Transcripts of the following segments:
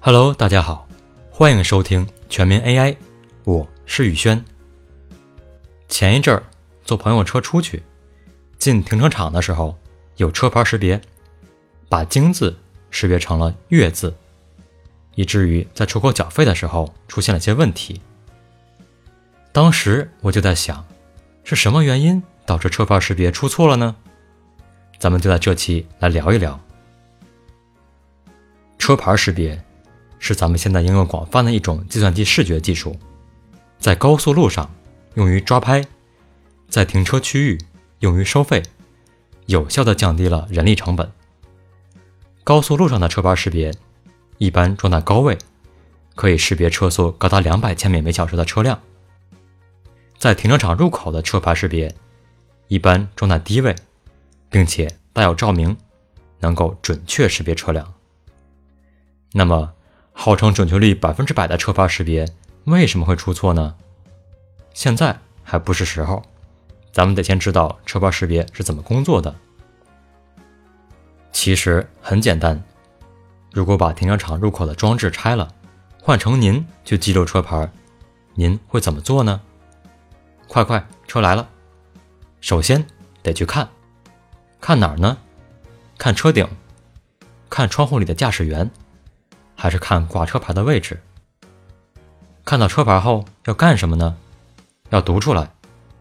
Hello， 大家好，欢迎收听全民 AI， 我是宇轩。前一阵儿坐朋友车出去，进停车场的时候有车牌识别，把京字识别成了粤字，以至于在出口缴费的时候出现了些问题。当时我就在想，是什么原因导致车牌识别出错了呢？咱们就在这期来聊一聊。车牌识别是咱们现在应用广泛的一种计算机视觉技术，在高速路上用于抓拍，在停车区域用于收费，有效地降低了人力成本。高速路上的车牌识别一般装在高位，可以识别车速高达200千米每小时的车辆。在停车场入口的车牌识别一般装在低位，并且带有照明，能够准确识别车辆。那么号称准确率100%的车牌识别为什么会出错呢？现在还不是时候，咱们得先知道车牌识别是怎么工作的。其实很简单，如果把停车场入口的装置拆了，换成您去记录车牌，您会怎么做呢？快，车来了！首先得去看，看哪儿呢？看车顶，看窗户里的驾驶员，还是看挂车牌的位置？看到车牌后要干什么呢？要读出来，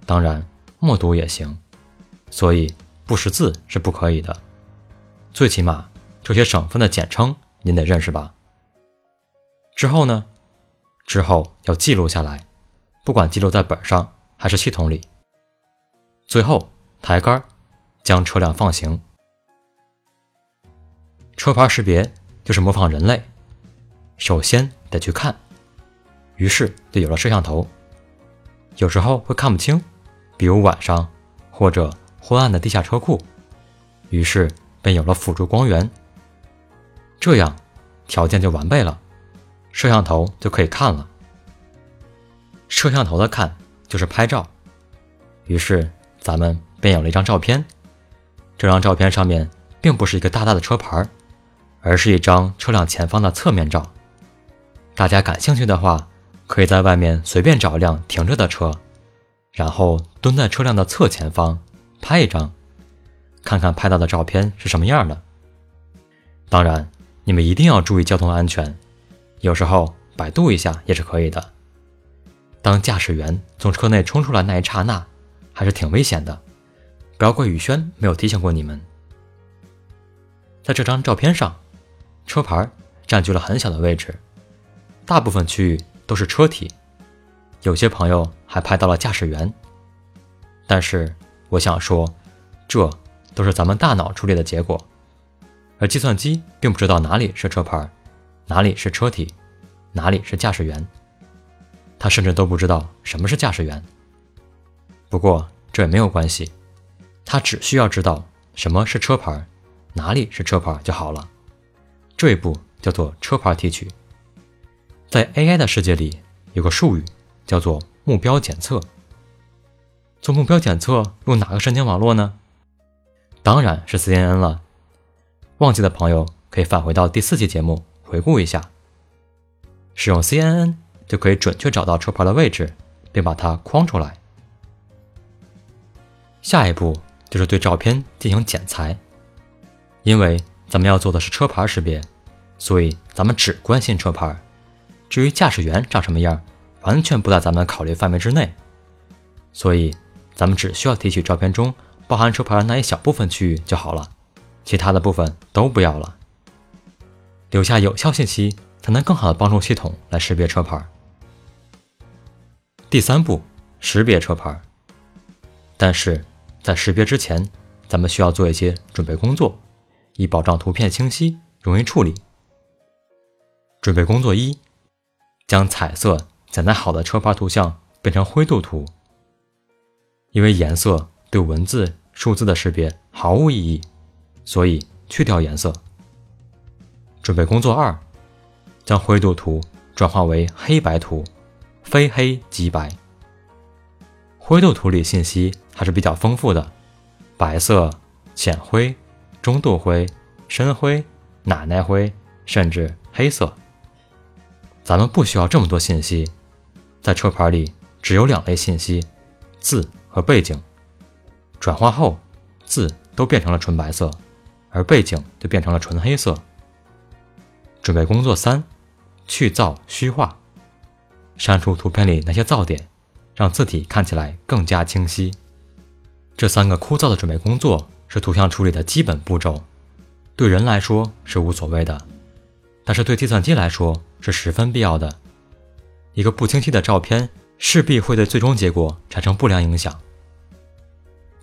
当然默读也行，所以不识字是不可以的。最起码这些省份的简称您得认识吧。之后呢？之后要记录下来，不管记录在本上还是系统里。最后抬杆将车辆放行。车牌识别就是模仿人类。首先得去看，于是就有了摄像头。有时候会看不清，比如晚上或者昏暗的地下车库，于是便有了辅助光源。这样条件就完备了，摄像头就可以看了。摄像头的看就是拍照，于是咱们便有了一张照片。这张照片上面并不是一个大大的车牌，而是一张车辆前方的侧面照。大家感兴趣的话，可以在外面随便找一辆停着的车，然后蹲在车辆的侧前方拍一张，看看拍到的照片是什么样的。当然，你们一定要注意交通安全，有时候百度一下也是可以的。当驾驶员从车内冲出来那一刹那，还是挺危险的，不要怪宇轩没有提醒过你们。在这张照片上，车牌占据了很小的位置，大部分区域都是车体，有些朋友还拍到了驾驶员。但是我想说，这都是咱们大脑处理的结果，而计算机并不知道哪里是车牌，哪里是车体，哪里是驾驶员，它甚至都不知道什么是驾驶员。不过这也没有关系，它只需要知道什么是车牌，哪里是车牌就好了。这一步叫做车牌提取。在 AI 的世界里有个术语叫做目标检测。做目标检测用哪个神经网络呢？当然是 CNN 了。忘记的朋友可以返回到第4期节目回顾一下。使用 CNN 就可以准确找到车牌的位置，并把它框出来。下一步就是对照片进行剪裁。因为咱们要做的是车牌识别，所以咱们只关心车牌，至于驾驶员长什么样完全不在咱们考虑范围之内，所以咱们只需要提取照片中包含车牌的那一小部分区域就好了，其他的部分都不要了。留下有效信息才能更好的帮助系统来识别车牌。第3步，识别车牌。但是在识别之前，咱们需要做一些准备工作，以保障图片清晰，容易处理。准备工作1，将彩色剪裁好的车牌图像变成灰度图。因为颜色对文字、数字的识别毫无意义，所以去掉颜色。准备工作2，将灰度图转化为黑白图，非黑即白。灰度图里信息还是比较丰富的，白色、浅灰、中度灰、深灰、奶奶灰，甚至黑色，咱们不需要这么多信息，在车牌里只有2类信息，字和背景。转化后，字都变成了纯白色，而背景就变成了纯黑色。准备工作3，去噪虚化，删除图片里那些噪点，让字体看起来更加清晰。这3个枯燥的准备工作是图像处理的基本步骤，对人来说是无所谓的，但是对计算机来说是十分必要的。一个不清晰的照片势必会对最终结果产生不良影响。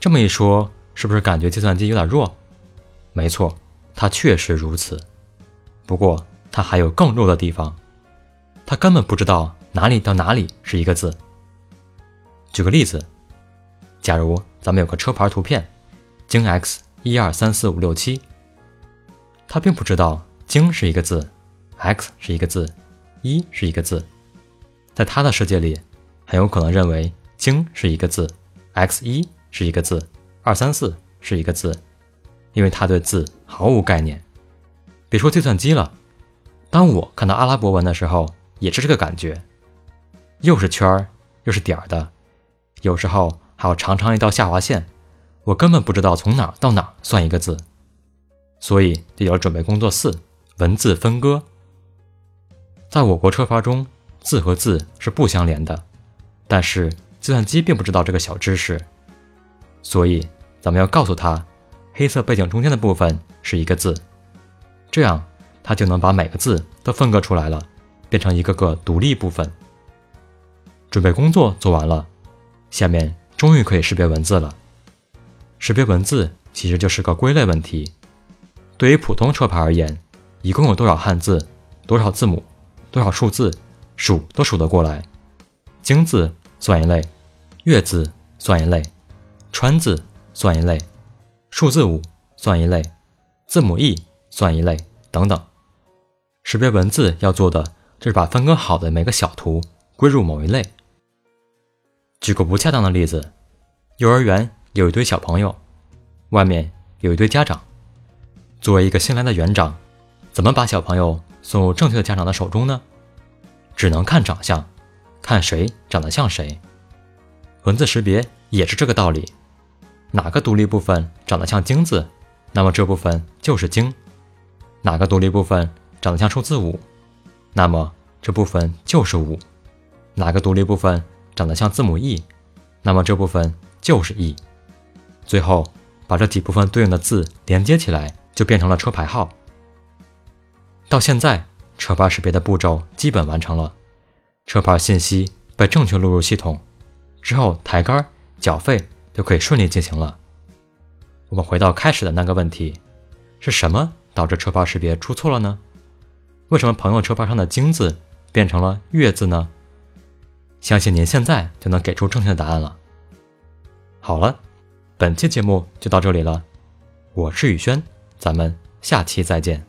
这么一说，是不是感觉计算机有点弱？没错，它确实如此。不过它还有更弱的地方，它根本不知道哪里到哪里是一个字。举个例子，假如咱们有个车牌图片，京 X123456 7， 它并不知道京是一个字， X 是一个字，1是一个字。在它的世界里，很有可能认为京是一个字， X1 是一个字，234是一个字，因为它对字毫无概念。别说计算机了，当我看到阿拉伯文的时候也是这个感觉，又是圈又是点的，有时候还有长长一道下划线，我根本不知道从哪儿到哪儿算一个字。所以就有了准备工作4，文字分割。在我国车牌中，字和字是不相连的，但是计算机并不知道这个小知识，所以咱们要告诉它，黑色背景中间的部分是一个字，这样它就能把每个字都分割出来了，变成一个个独立部分。准备工作做完了，下面终于可以识别文字了。识别文字其实就是个归类问题。对于普通车牌而言，一共有多少汉字，多少字母，多少数字，数都数得过来。京字算一类，粤字算一类，川字算一类，数字5算一类，字母 E 算一类等等。识别文字要做的就是把分割好的每个小图归入某一类。举个不恰当的例子，幼儿园有一堆小朋友，外面有一堆家长。作为一个新来的园长，怎么把小朋友送入正确的家长的手中呢？只能看长相，看谁长得像谁。文字识别也是这个道理，哪个独立部分长得像京字，那么这部分就是京；哪个独立部分长得像数字5，那么这部分就是5；哪个独立部分长得像字母 E， 那么这部分就是 E。 最后把这几部分对应的字连接起来，就变成了车牌号。到现在，车牌识别的步骤基本完成了，车牌信息被正确录入系统之后，抬杆缴费就可以顺利进行了。我们回到开始的那个问题，是什么导致车牌识别出错了呢？为什么朋友车牌上的京字变成了粤字呢？相信您现在就能给出正确的答案了。好了，本期节目就到这里了，我是宇轩，咱们下期再见。